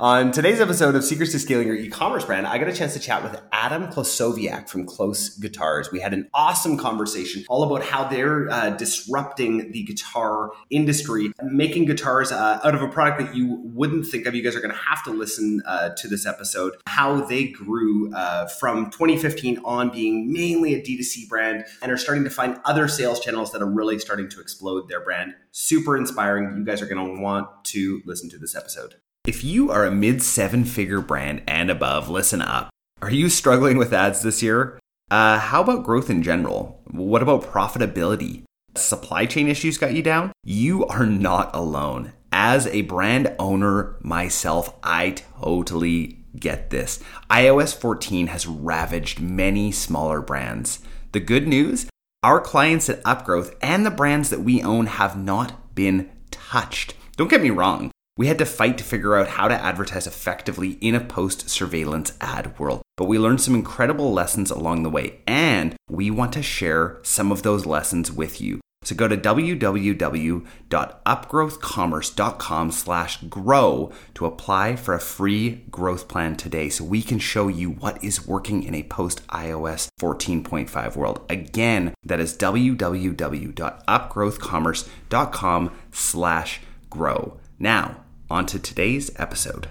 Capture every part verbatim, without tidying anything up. On today's episode of Secrets to Scaling Your E-commerce Brand, I got a chance to chat with Adam Klosowiak from Close Guitars. We had an awesome conversation all about how they're uh, disrupting the guitar industry, making guitars uh, out of a product that you wouldn't think of. You guys are going to have to listen uh, to this episode, how they grew uh, from twenty fifteen on being mainly a D two C brand and are starting to find other sales channels that are really starting to explode their brand. Super inspiring. You guys are going to want to listen to this episode. If you are a mid seven-figure brand and above, listen up. Are you struggling with ads this year? Uh, how about growth in general? What about profitability? Supply chain issues got you down? You are not alone. As a brand owner myself, I totally get this. I O S fourteen has ravaged many smaller brands. The good news? Our clients at Upgrowth and the brands that we own have not been touched. Don't get me wrong. We had to fight to figure out how to advertise effectively in a post-surveillance ad world, but we learned some incredible lessons along the way, and we want to share some of those lessons with you. So go to w w w dot upgrowth commerce dot com slash grow to apply for a free growth plan today so we can show you what is working in a post I O S fourteen point five world. Again, that is w w w dot upgrowth commerce dot com slash grow. Now, on to today's episode.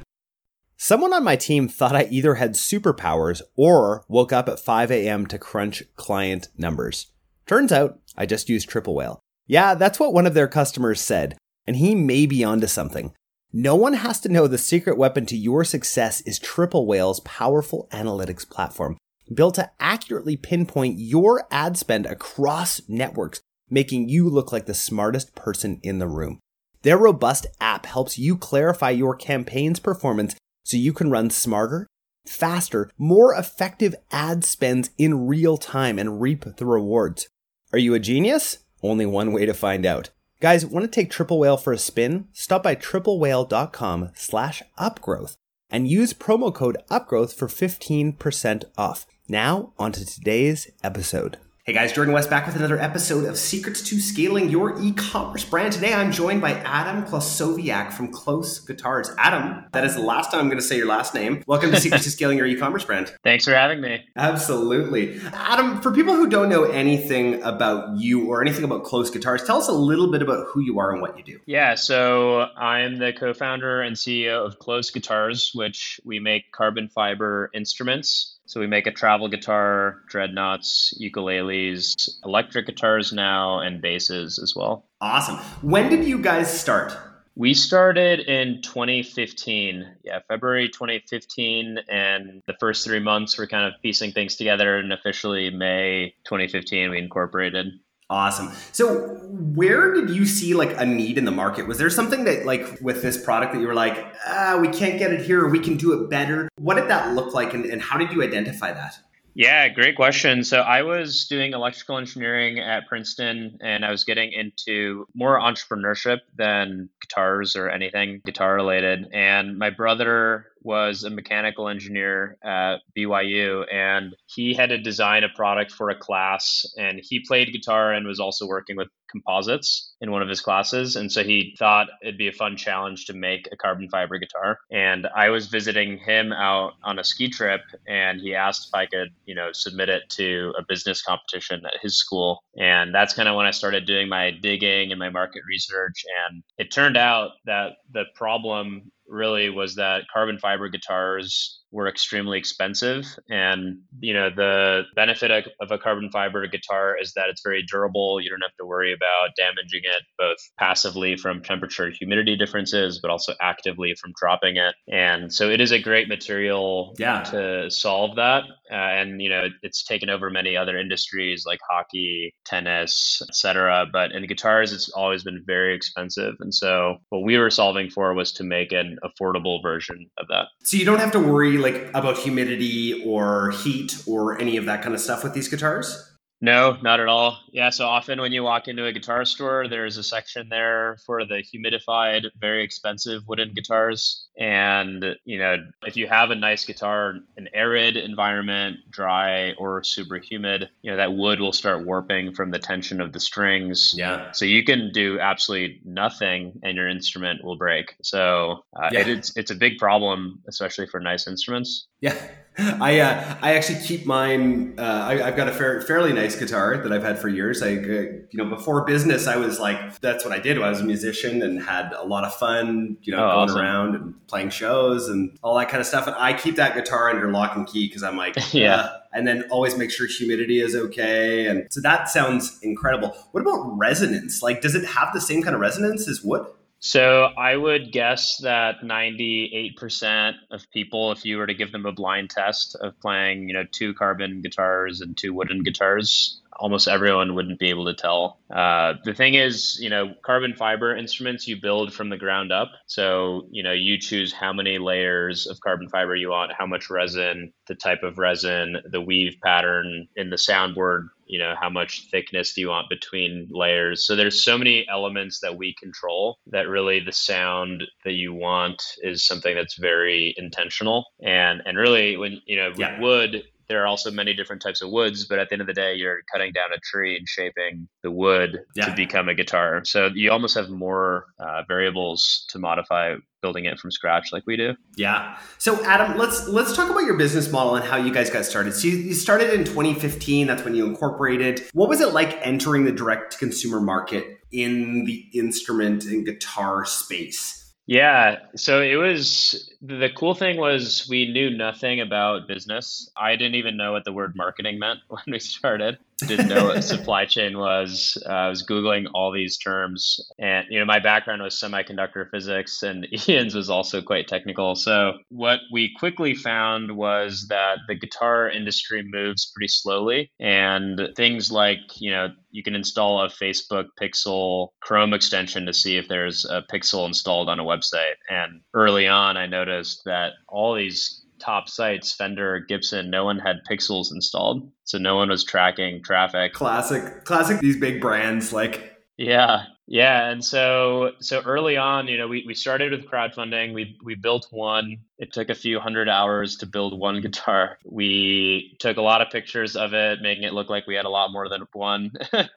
Someone on my team thought I either had superpowers or woke up at five a.m. to crunch client numbers. Turns out, I just used Triple Whale. Yeah, that's what one of their customers said, and he may be onto something. No one has to know the secret weapon to your success is Triple Whale's powerful analytics platform, built to accurately pinpoint your ad spend across networks, making you look like the smartest person in the room. Their robust app helps you clarify your campaign's performance so you can run smarter, faster, more effective ad spends in real time and reap the rewards. Are you a genius? Only one way to find out. Guys, want to take Triple Whale for a spin? Stop by triple whale dot com slash upgrowth and use promo code upgrowth for fifteen percent off. Now, on to today's episode. Hey guys, Jordan West back with another episode of Secrets to Scaling Your E-Commerce Brand. Today I'm joined by Adam Klosowiak from Close Guitars. Adam, that is the last time I'm going to say your last name. Welcome to Secrets to Scaling Your E-Commerce Brand. Thanks for having me. Absolutely. Adam, for people who don't know anything about you or anything about Close Guitars, tell us a little bit about who you are and what you do. Yeah, so I'm the co-founder and C E O of Close Guitars, which we make carbon fiber instruments. So we make a travel guitar, dreadnoughts, ukuleles, electric guitars now, and basses as well. Awesome. When did you guys start? We started in twenty fifteen. Yeah, February twenty fifteen. And the first three months we're kind of piecing things together, and officially May twenty fifteen, we incorporated. Awesome. So where did you see like a need in the market? Was there something that like with this product that you were like, ah, we can't get it here, or we can do it better? What did that look like, and, and how did you identify that? Yeah, great question. So I was doing electrical engineering at Princeton, and I was getting into more entrepreneurship than guitars or anything guitar related. And my brother was a mechanical engineer at B Y U, and he had to design a product for a class, and he played guitar and was also working with composites in one of his classes. And so he thought it'd be a fun challenge to make a carbon fiber guitar. And I was visiting him out on a ski trip, and he asked if I could, you know, submit it to a business competition at his school. And that's kind of when I started doing my digging and my market research. And it turned out that the problem really was that carbon fiber guitars were extremely expensive. And, you know, the benefit of, of a carbon fiber guitar is that it's very durable. You don't have to worry about damaging it, both passively from temperature and humidity differences, but also actively from dropping it. And so it is a great material yeah. to solve that. Uh, and, you know, it's taken over many other industries like hockey, tennis, et cetera. But in guitars, it's always been very expensive. And so what we were solving for was to make an affordable version of that. So you don't have to worry like about humidity or heat or any of that kind of stuff with these guitars? No, not at all. Yeah. So often when you walk into a guitar store, there's a section there for the humidified, very expensive wooden guitars. And, you know, if you have a nice guitar, an arid environment, dry or super humid, you know, that wood will start warping from the tension of the strings. Yeah. So you can do absolutely nothing and your instrument will break. So uh, yeah. it, it's it's a big problem, especially for nice instruments. Yeah. I uh, I actually keep mine. Uh, I, I've got a fair, fairly nice guitar that I've had for years. I, uh, you know, before business, I was like, that's what I did. I was a musician and had a lot of fun, you know, oh, going awesome. around and playing shows and all that kind of stuff. And I keep that guitar under lock and key because I'm like, yeah. Uh, and then always make sure humidity is okay. And so that sounds incredible. What about resonance? Like, does it have the same kind of resonance as wood? So I would guess that ninety-eight percent of people, if you were to give them a blind test of playing, you know, two carbon guitars and two wooden guitars, almost everyone wouldn't be able to tell. Uh, the thing is, you know, carbon fiber instruments you build from the ground up. So, you know, you choose how many layers of carbon fiber you want, how much resin, the type of resin, the weave pattern in the soundboard. You know, how much thickness do you want between layers? So there's so many elements that we control that really the sound that you want is something that's very intentional. And and really when, you know, with yeah. wood, there are also many different types of woods, but at the end of the day, you're cutting down a tree and shaping the wood yeah. to become a guitar. So you almost have more uh, variables to modify building it from scratch like we do. Yeah. So Adam, let's let's talk about your business model and how you guys got started. So you, you started in twenty fifteen. That's when you incorporated. What was it like entering the direct-to-consumer market in the instrument and guitar space? Yeah. So it was, the cool thing was we knew nothing about business. I didn't even know what the word marketing meant when we started. Didn't know what supply chain was. Uh, I was Googling all these terms. And, you know, my background was semiconductor physics and Ian's was also quite technical. So what we quickly found was that the guitar industry moves pretty slowly, and things like, you know, you can install a Facebook Pixel Chrome extension to see if there's a pixel installed on a website. And early on, I noticed that all these top sites, Fender, Gibson, no one had pixels installed. So no one was tracking traffic. Classic, classic, these big brands like. Yeah. Yeah. And so, so early on, you know, we, we started with crowdfunding. We, we built one. It took a few hundred hours to build one guitar. We took a lot of pictures of it, making it look like we had a lot more than one.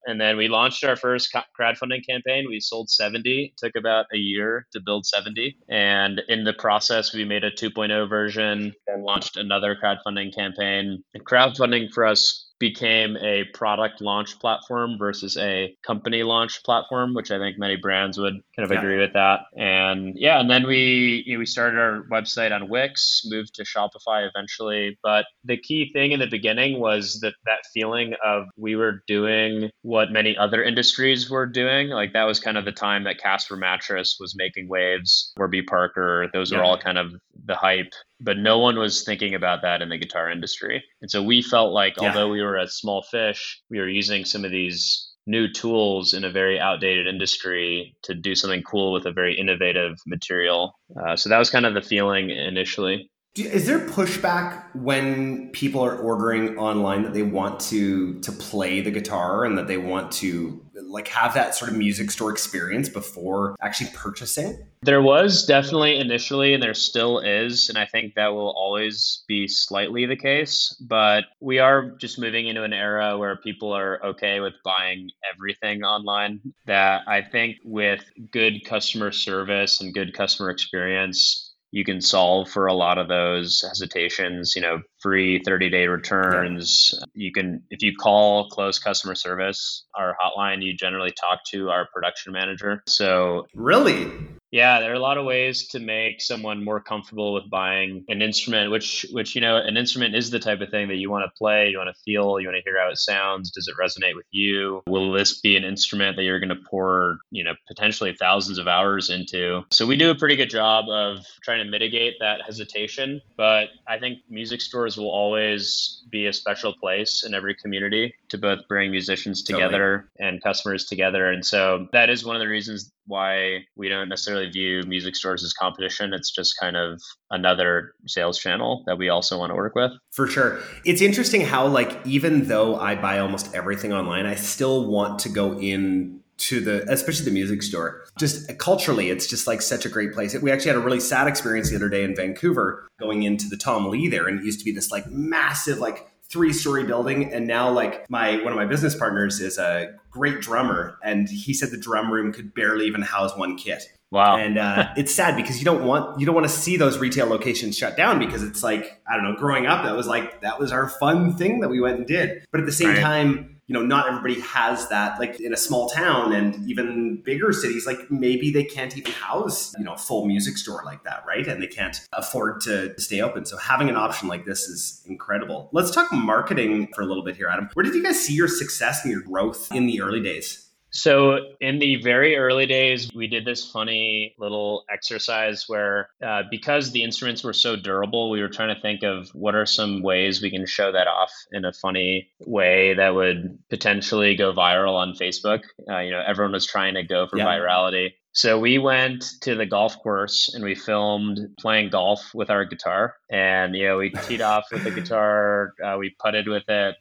And then we launched our first crowdfunding campaign. We sold seventy. It took about a year to build seventy. And in the process, we made a two point oh version and launched another crowdfunding campaign. And crowdfunding for us became a product launch platform versus a company launch platform, which I think many brands would kind of yeah. agree with that. And yeah, and then we you know, we started our website on Wix, moved to Shopify eventually. But the key thing in the beginning was that that feeling of we were doing what many other industries were doing. Like that was kind of the time that Casper Mattress was making waves, Warby Parker, those yeah. were all kind of the hype. But no one was thinking about that in the guitar industry. And so we felt like, yeah. although we were a small fish, we were using some of these new tools in a very outdated industry to do something cool with a very innovative material. Uh, so that was kind of the feeling initially. Is there pushback when people are ordering online that they want to to play the guitar and that they want to like have that sort of music store experience before actually purchasing? There was definitely initially, and there still is. And I think that will always be slightly the case. But we are just moving into an era where people are okay with buying everything online. That I think with good customer service and good customer experience, you can solve for a lot of those hesitations, you know, free thirty-day returns. Yeah. You can, if you call Close Customer Service, our hotline, you generally talk to our production manager. So really? Yeah, there are a lot of ways to make someone more comfortable with buying an instrument, which, which you know, an instrument is the type of thing that you want to play, you want to feel, you want to hear how it sounds. Does it resonate with you? Will this be an instrument that you're going to pour, you know, potentially thousands of hours into? So we do a pretty good job of trying to mitigate that hesitation. But I think music stores will always be a special place in every community to both bring musicians together totally. and customers together. And so that is one of the reasons why we don't necessarily view music stores as competition. It's just kind of another sales channel that we also want to work with. For sure. It's interesting how, like, even though I buy almost everything online, I still want to go in to the, especially the music store. Just culturally, it's just like such a great place. We actually had a really sad experience the other day in Vancouver going into the Tom Lee there. And it used to be this like massive, like three-story building. And now like my, one of my business partners is a great drummer. And he said the drum room could barely even house one kit. Wow. And uh, it's sad because you don't want, you don't want to see those retail locations shut down, because it's like, I don't know, growing up, that was like, that was our fun thing that we went and did. But at the same right. time, you know, not everybody has that, like in a small town and even bigger cities, like maybe they can't even house, you know, a full music store like that, right? And they can't afford to stay open. So having an option like this is incredible. Let's talk marketing for a little bit here, Adam. Where did you guys see your success and your growth in the early days? So in the very early days, we did this funny little exercise where uh, because the instruments were so durable, we were trying to think of what are some ways we can show that off in a funny way that would potentially go viral on Facebook. Uh, you know, everyone was trying to go for yeah. virality. So we went to the golf course and we filmed playing golf with our guitar. And, you know, we teed off with the guitar. Uh, we putted with it,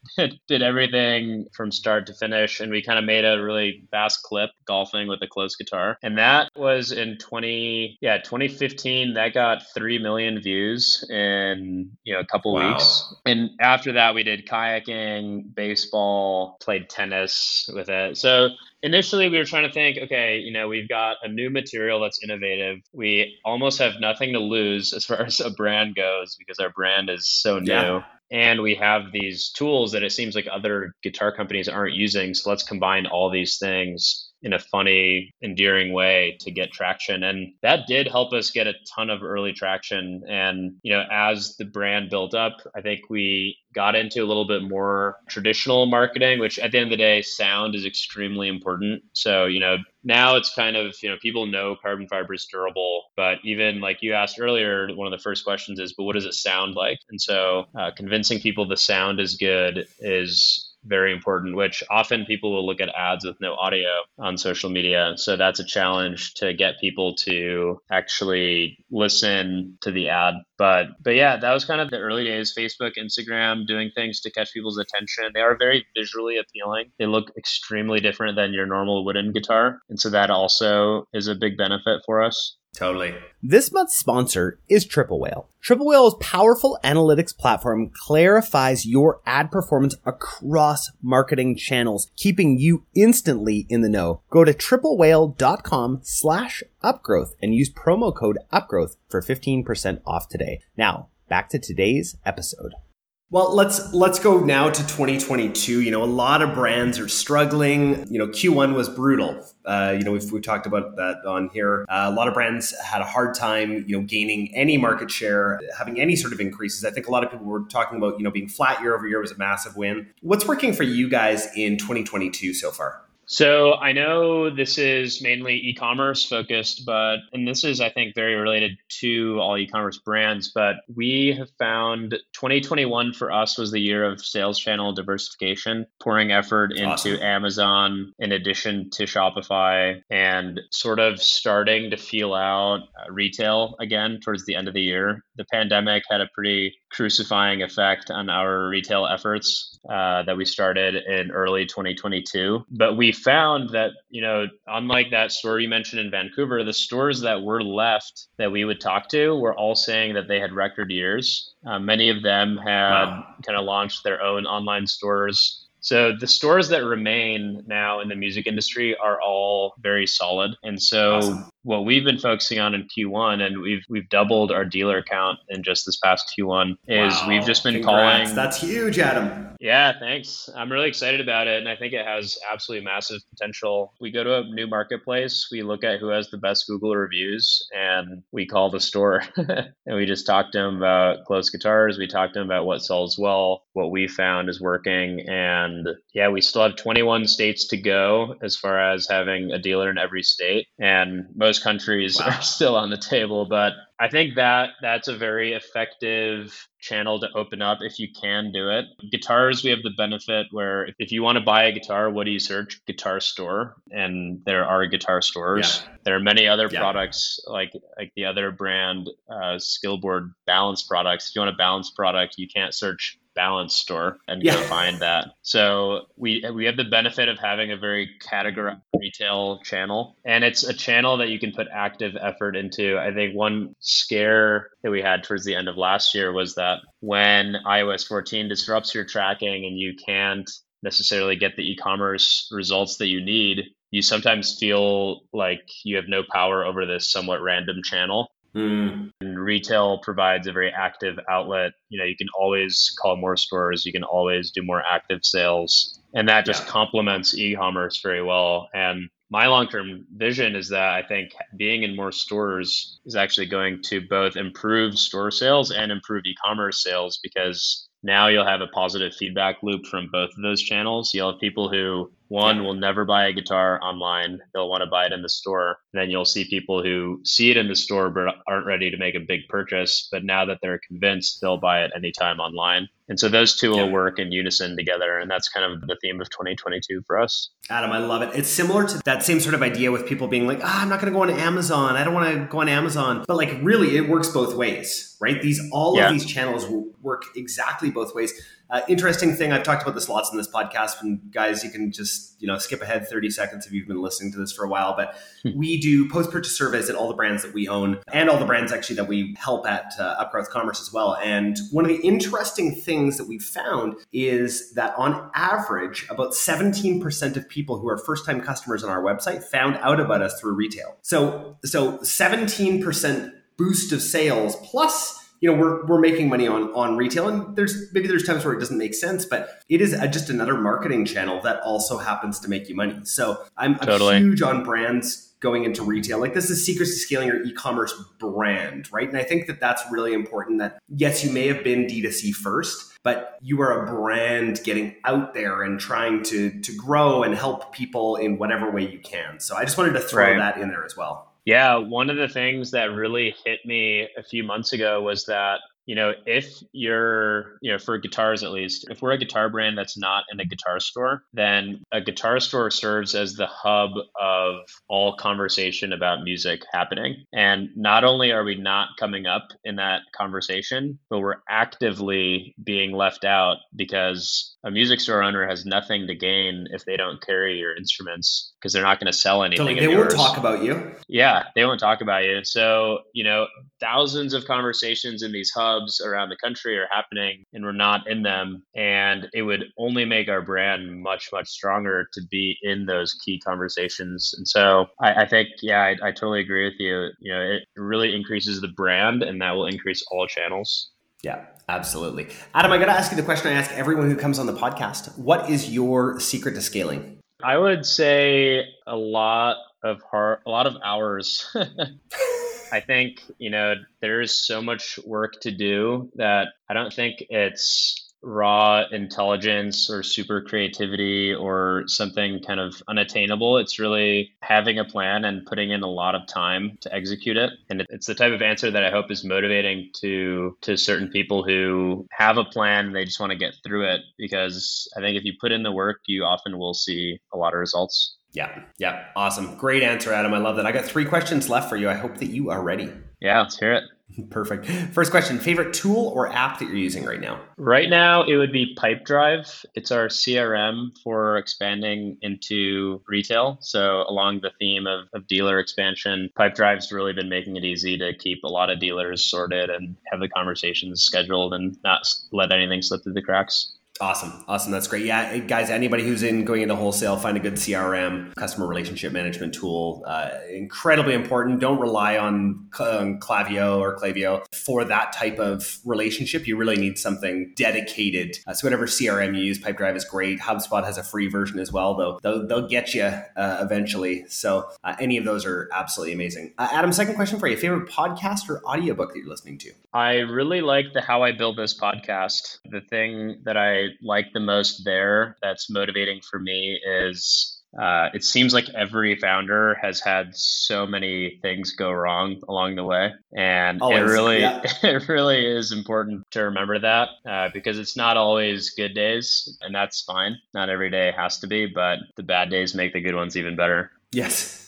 did everything from start to finish. And we kind of made a really fast clip golfing with a close guitar. And that was in twenty, yeah, twenty fifteen. That got three million views in, you know, a couple wow. weeks. And after that, we did kayaking, baseball, played tennis with it. So initially, we were trying to think, okay, you know, we've got a new material that's innovative. We almost have nothing to lose as far as a brand goes because our brand is so new. Yeah. And we have these tools that it seems like other guitar companies aren't using. So let's combine all these things in a funny, endearing way to get traction. And that did help us get a ton of early traction. And, you know, as the brand built up, I think we got into a little bit more traditional marketing, which at the end of the day, sound is extremely important. So, you know, now it's kind of, you know, people know carbon fiber is durable, but even like you asked earlier, one of the first questions is, but what does it sound like? And so uh, convincing people the sound is good is very important, which often people will look at ads with no audio on social media. So that's a challenge to get people to actually listen to the ad. But but yeah, that was kind of the early days, Facebook, Instagram, doing things to catch people's attention. They are very visually appealing. They look extremely different than your normal wooden guitar. And so that also is a big benefit for us. Totally. This month's sponsor is Triple Whale. Triple Whale's powerful analytics platform clarifies your ad performance across marketing channels, keeping you instantly in the know. Go to triple whale dot com slash upgrowth and use promo code upgrowth for fifteen percent off today. Now, back to today's episode. Well, let's let's go now to twenty twenty-two. You know, a lot of brands are struggling. You know, Q one was brutal. Uh, you know, we've, we've talked about that on here. Uh, a lot of brands had a hard time, you know, gaining any market share, having any sort of increases. I think a lot of people were talking about, you know, being flat year over year was a massive win. What's working for you guys in twenty twenty-two so far? So I know this is mainly e-commerce focused, but, and this is, I think, very related to all e-commerce brands, but we have found twenty twenty-one for us was the year of sales channel diversification, pouring effort into awesome. Amazon in addition to Shopify, and sort of starting to feel out retail again towards the end of the year. The pandemic had a pretty crucifying effect on our retail efforts uh, that we started in early twenty twenty-two. But we found that, you know, unlike that store you mentioned in Vancouver, the stores that were left that we would talk to were all saying that they had record years. Uh, many of them had wow. kind of launched their own online stores. So the stores that remain now in the music industry are all very solid. And so awesome. What we've been focusing on in Q one, and we've we've doubled our dealer count in just this past Q one, is wow. we've just been Congrats. calling. That's huge, Adam. Yeah, thanks. I'm really excited about it. And I think it has absolutely massive potential. We go to a new marketplace. We look at who has the best Google reviews, and we call the store. And we just talk to them about close guitars. We talk to them about what sells well, what we found is working. And And yeah, we still have twenty-one states to go as far as having a dealer in every state. And most countries wow. are still on the table. But I think that that's a very effective channel to open up if you can do it. Guitars, we have the benefit where if you want to buy a guitar, what do you search? Guitar store. And there are guitar stores. Yeah. There are many other yeah. products like like the other brand, uh, Skillboard Balance products. If you want a balance product, you can't search balance store and yeah. go find that. So we we have the benefit of having a very categorized retail channel, and it's a channel that you can put active effort into. I think one scare that we had towards the end of last year was that when I O S fourteen disrupts your tracking and you can't necessarily get the e-commerce results that you need, you sometimes feel like you have no power over this somewhat random channel. Mm. And retail provides a very active outlet. You know, you can always call more stores. You can always do more active sales. And that just yeah. complements e-commerce very well. And my long-term vision is that I think being in more stores is actually going to both improve store sales and improve e-commerce sales, because now you'll have a positive feedback loop from both of those channels. You'll have people who, one, will never buy a guitar online. They'll want to buy it in the store. Then you'll see people who see it in the store but aren't ready to make a big purchase. But now that they're convinced, they'll buy it anytime online. And so those two will yeah. work in unison together. And that's kind of the theme of twenty twenty-two for us. Adam, I love it. It's similar to that same sort of idea with people being like, ah, oh, I'm not going to go on Amazon. I don't want to go on Amazon. But like, really, it works both ways, right? These all yeah. of these channels will work exactly both ways. Uh, interesting thing, I've talked about this lots in this podcast, and guys, you can just, you know, skip ahead thirty seconds if you've been listening to this for a while, but we do post-purchase surveys at all the brands that we own and all the brands actually that we help at uh, Upgrowth Commerce as well. And one of the interesting things that we've found is that on average, about seventeen percent of people who are first-time customers on our website found out about us through retail. So, so seventeen percent boost of sales plus... You know, we're we're making money on, on retail, and there's maybe there's times where it doesn't make sense, but it is a, just another marketing channel that also happens to make you money. So I'm, totally. I'm huge on brands going into retail. Like, this is secrets to scaling your e-commerce brand, right? And I think that that's really important, that yes, you may have been D two C first, but you are a brand getting out there and trying to to grow and help people in whatever way you can. So I just wanted to throw right. that in there as well. Yeah, one of the things that really hit me a few months ago was that, you know, if you're, you know, for guitars at least, if we're a guitar brand that's not in a guitar store, then a guitar store serves as the hub of all conversation about music happening. And not only are we not coming up in that conversation, but we're actively being left out, because a music store owner has nothing to gain if they don't carry your instruments, because they're not going to sell anything. So they won't talk about you. Yeah, they won't talk about you. So, you know, thousands of conversations in these hubs around the country are happening, and we're not in them. And it would only make our brand much, much stronger to be in those key conversations. And so I, I think, yeah, I, I totally agree with you. You know, it really increases the brand, and that will increase all channels. Yeah, absolutely. Adam, I got to ask you the question I ask everyone who comes on the podcast. What is your secret to scaling? I would say a lot of har- a lot of hours. I think, you know, there is so much work to do that I don't think it's raw intelligence or super creativity or something kind of unattainable. It's really having a plan and putting in a lot of time to execute it. And it's the type of answer that I hope is motivating to to certain people who have a plan and they just want to get through it, because I think if you put in the work, you often will see a lot of results. Yeah. Yeah. Awesome. Great answer, Adam. I love that. I got three questions left for you. I hope that you are ready. Yeah, let's hear it. Perfect. First question, favorite tool or app that you're using right now? Right now, it would be Pipedrive. It's our C R M for expanding into retail. So along the theme of, of dealer expansion, Pipedrive's really been making it easy to keep a lot of dealers sorted and have the conversations scheduled and not let anything slip through the cracks. Awesome. Awesome. That's great. Yeah, guys, anybody who's in going into wholesale, find a good C R M, customer relationship management tool. Uh, incredibly important. Don't rely on um, Klaviyo or Klaviyo for that type of relationship. You really need something dedicated. Uh, so whatever C R M you use, Pipedrive is great. HubSpot has a free version as well, though. They'll, they'll get you uh, eventually. So uh, any of those are absolutely amazing. Uh, Adam, second question for you. Favorite podcast or audiobook that you're listening to? I really like the How I Build This podcast. The thing that I like the most there that's motivating for me is uh, it seems like every founder has had so many things go wrong along the way. And always, it really yeah. it really is important to remember that uh, because it's not always good days, and that's fine. Not every day has to be, but the bad days make the good ones even better. Yes.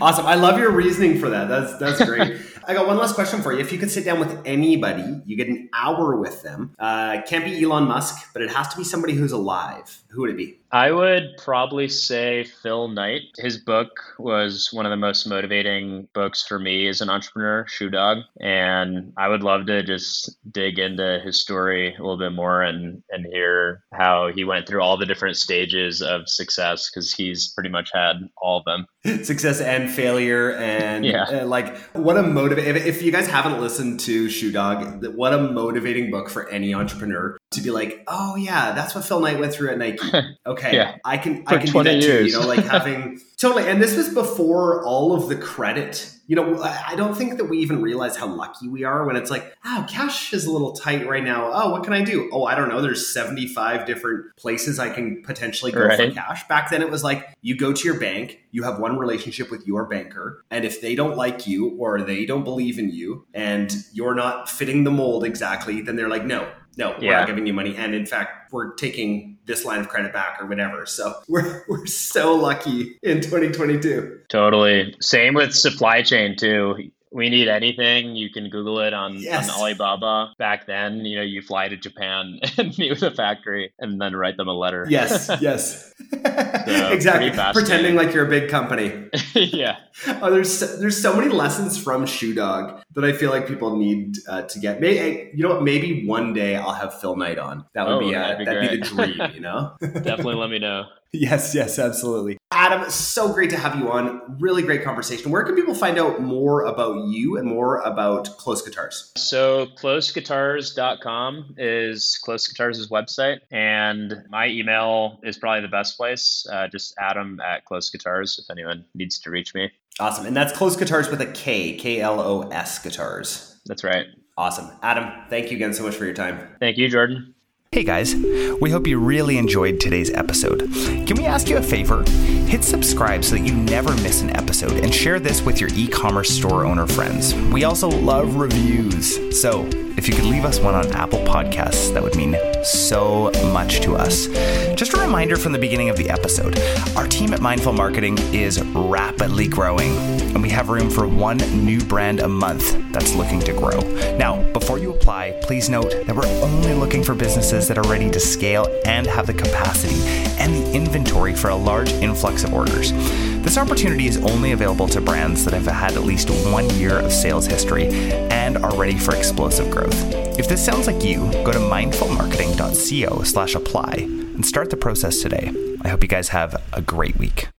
Awesome. I love your reasoning for that. That's that's great. I got one last question for you. If you could sit down with anybody, you get an hour with them. Uh, can't be Elon Musk, but it has to be somebody who's alive. Who would it be? I would probably say Phil Knight. His book was one of the most motivating books for me as an entrepreneur, Shoe Dog. And I would love to just dig into his story a little bit more and, and hear how he went through all the different stages of success, because he's pretty much had all of them. Success and failure. And yeah. uh, like, what a motivating, if, if you guys haven't listened to Shoe Dog, what a motivating book for any entrepreneur to be like, oh yeah, that's what Phil Knight went through at Nike. Okay, yeah. I can for I can do that years. too. You know, like having totally. And this was before all of the credit. You know, I don't think that we even realize how lucky we are when it's like, oh, cash is a little tight right now. Oh, what can I do? Oh, I don't know. There's seventy-five different places I can potentially go right. for cash. Back then it was like, you go to your bank, you have one relationship with your banker. And if they don't like you or they don't believe in you and you're not fitting the mold exactly, then they're like, no. No, we're yeah. not giving you money. And in fact, we're taking this line of credit back or whatever. So we're we're so lucky in twenty twenty-two. Totally. Same with supply chain too. We need anything. You can Google it on, yes. on Alibaba. Back then, you know, you fly to Japan and meet with a factory and then write them a letter. Yes, yes. So, exactly. Pretending like you're a big company. yeah. Oh, there's so, there's so many lessons from Shoe Dog that I feel like people need uh, to get. Maybe, you know what? Maybe one day I'll have Phil Knight on. That would oh, be, that'd a, be that'd great. be the dream, you know? Definitely let me know. Yes, yes, absolutely. Adam, so great to have you on. Really great conversation. Where can people find out more about you and more about Close Guitars? So close guitars dot com is Close Guitars' website. And my email is probably the best place. Uh, just Adam at Close Guitars if anyone needs to reach me. Awesome. And that's Close Guitars with a K, K L O S Guitars. That's right. Awesome. Adam, thank you again so much for your time. Thank you, Jordan. Hey guys, we hope you really enjoyed today's episode. Can we ask you a favor? Hit subscribe so that you never miss an episode and share this with your e-commerce store owner friends. We also love reviews. So if you could leave us one on Apple Podcasts, that would mean so much to us. Just a reminder from the beginning of the episode, our team at Mindful Marketing is rapidly growing and we have room for one new brand a month that's looking to grow. Now, before you apply, please note that we're only looking for businesses that are ready to scale and have the capacity and the inventory for a large influx of orders. This opportunity is only available to brands that have had at least one year of sales history and are ready for explosive growth. If this sounds like you, go to mindful marketing dot co slash apply and start the process today. I hope you guys have a great week.